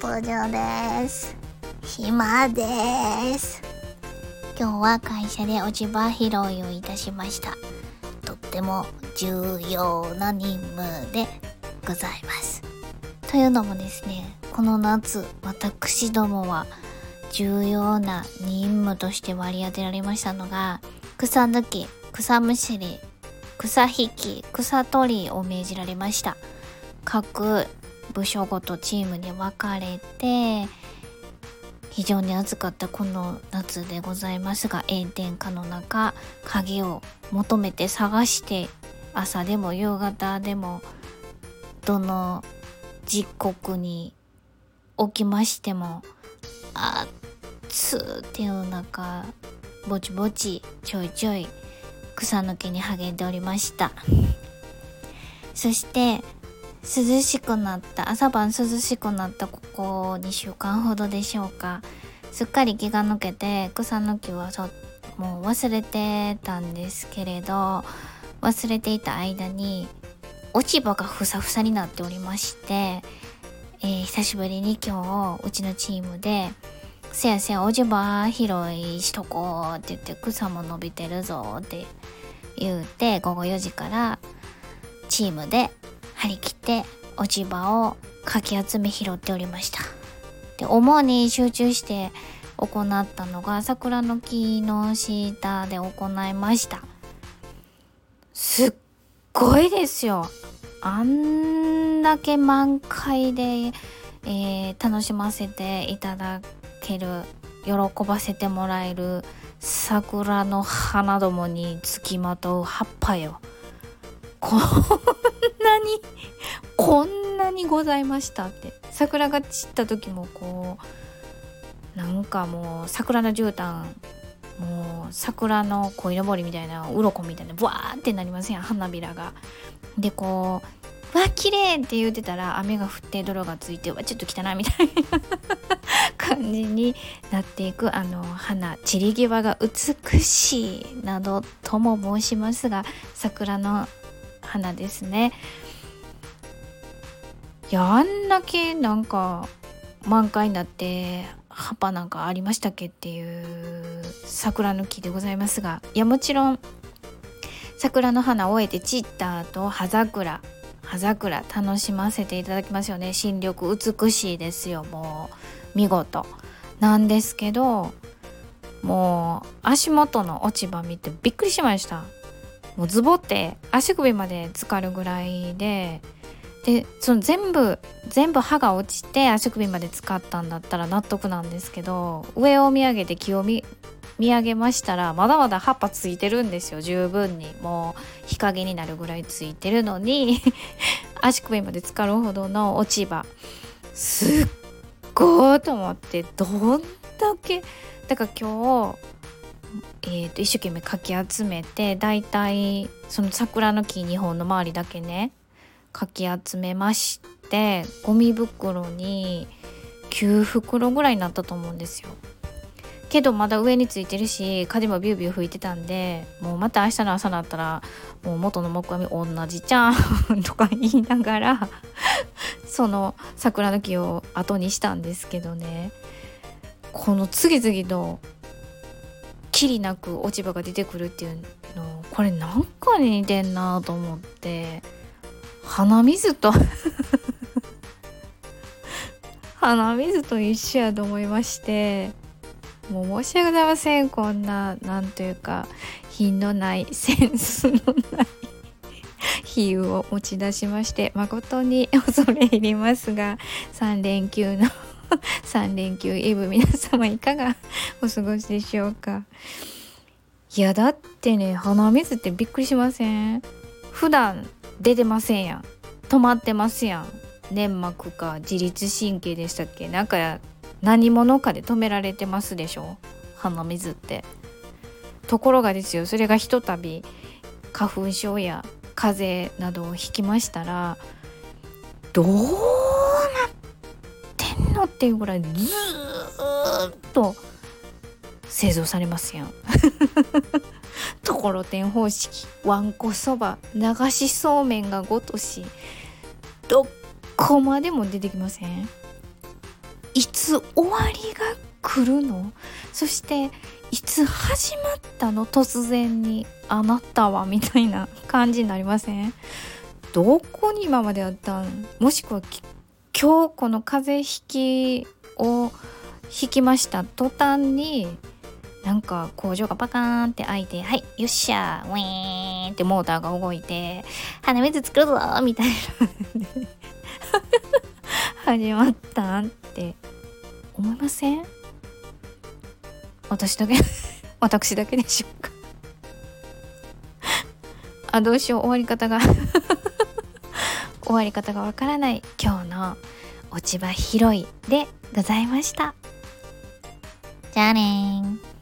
登場です。暇です。今日は会社で落ち葉拾いをいたしました。とっても重要な任務でございます。というのもですね、この夏私どもは重要な任務として割り当てられましたのが、草抜き、草むしり、草引き、草取りを命じられました。各部署ごとチームに分かれて、非常に暑かったこの夏でございますが、炎天下の中、鍵を求めて探して、朝でも夕方でもどの時刻に起きましても暑っていう中、ぼちぼちちょいちょい草抜けに励んでおりました。そして涼しくなった、朝晩涼しくなったここ2週間ほどでしょうか、すっかり気が抜けて草抜きはもう忘れてたんですけれど、忘れていた間に落ち葉がふさふさになっておりまして、久しぶりに今日うちのチームでせやせや落ち葉拾いしとこうって言って、草も伸びてるぞって言うて、午後4時からチームで張り切って落ち葉をかき集め拾っておりました。で、主に集中して行ったのが桜の木の下で行いました。すっごいですよ。あんだけ満開で、楽しませていただける、喜ばせてもらえる桜の花どもにつきまとう葉っぱよ。こんなにございましたって。桜が散った時もこうなんかもう桜の絨毯、もう桜の鯉のぼりみたいな、鱗みたいなブワーってなりません、花びらが。でこうわ綺麗って言ってたら、雨が降って泥がついてわちょっと汚いみたいな感じになっていく、あの花散り際が美しいなどとも申しますが、桜の花ですね。いや、あんだけなんか満開になって葉っぱなんかありましたっけっていう桜の木でございますが、いやもちろん桜の花を終えて散った後、葉桜楽しませていただきますよね。新緑美しいですよ、もう見事なんですけど、もう足元の落ち葉見てびっくりしました。もうズボって足首まで浸かるぐらいで、その全部葉が落ちて足首まで浸かったんだったら納得なんですけど、上を見上げて木を 見上げましたらまだまだ葉っぱついてるんですよ。十分にもう日陰になるぐらいついてるのに足首まで浸かるほどの落ち葉、すっごいと思って、どんだけだから今日一生懸命かき集めて、だいたいその桜の木2本の周りだけねかき集めまして、ゴミ袋に9袋ぐらいになったと思うんですよ。けどまだ上についてるし、風もビュービュー吹いてたんで、もうまた明日の朝になったらもう元の木阿弥同じじゃんとか言いながらその桜の木を後にしたんですけどね、この次々ときりなく落ち葉が出てくるっていうの、これなんかに似てんなと思って、鼻水と鼻水と一緒やと思いまして、もう申し訳ございません。こんななんというか品のないセンスのない比喩を持ち出しまして、誠に恐れ入りますが、3連休イブ、皆様いかがお過ごしでしょうか。いやだってね、鼻水ってびっくりしません？普段出てませんやん、止まってますやん、粘膜か自律神経でしたっけ、なんか何者かで止められてますでしょ、鼻水って。ところがですよ、それがひとたび花粉症や風邪などをひきましたら、どうなっていうぐらいずーっと製造されますやんところてん方式、わんこそば、流しそうめんがごとし、どこまでも出てきません？いつ終わりが来るの？そしていつ始まったの？突然にあなたはみたいな感じになりません？どこに今まであったん？もしくは今日この風邪ひきを引きました途端になんか工場がバカーンって開いて、はいよっしゃーウィーンってモーターが動いて鼻水作るぞーみたいな始まったんって思いません？私だけでしょうかあ、どうしよう、終わり方がわからない今日の落ち葉拾いでございました。じゃあねー。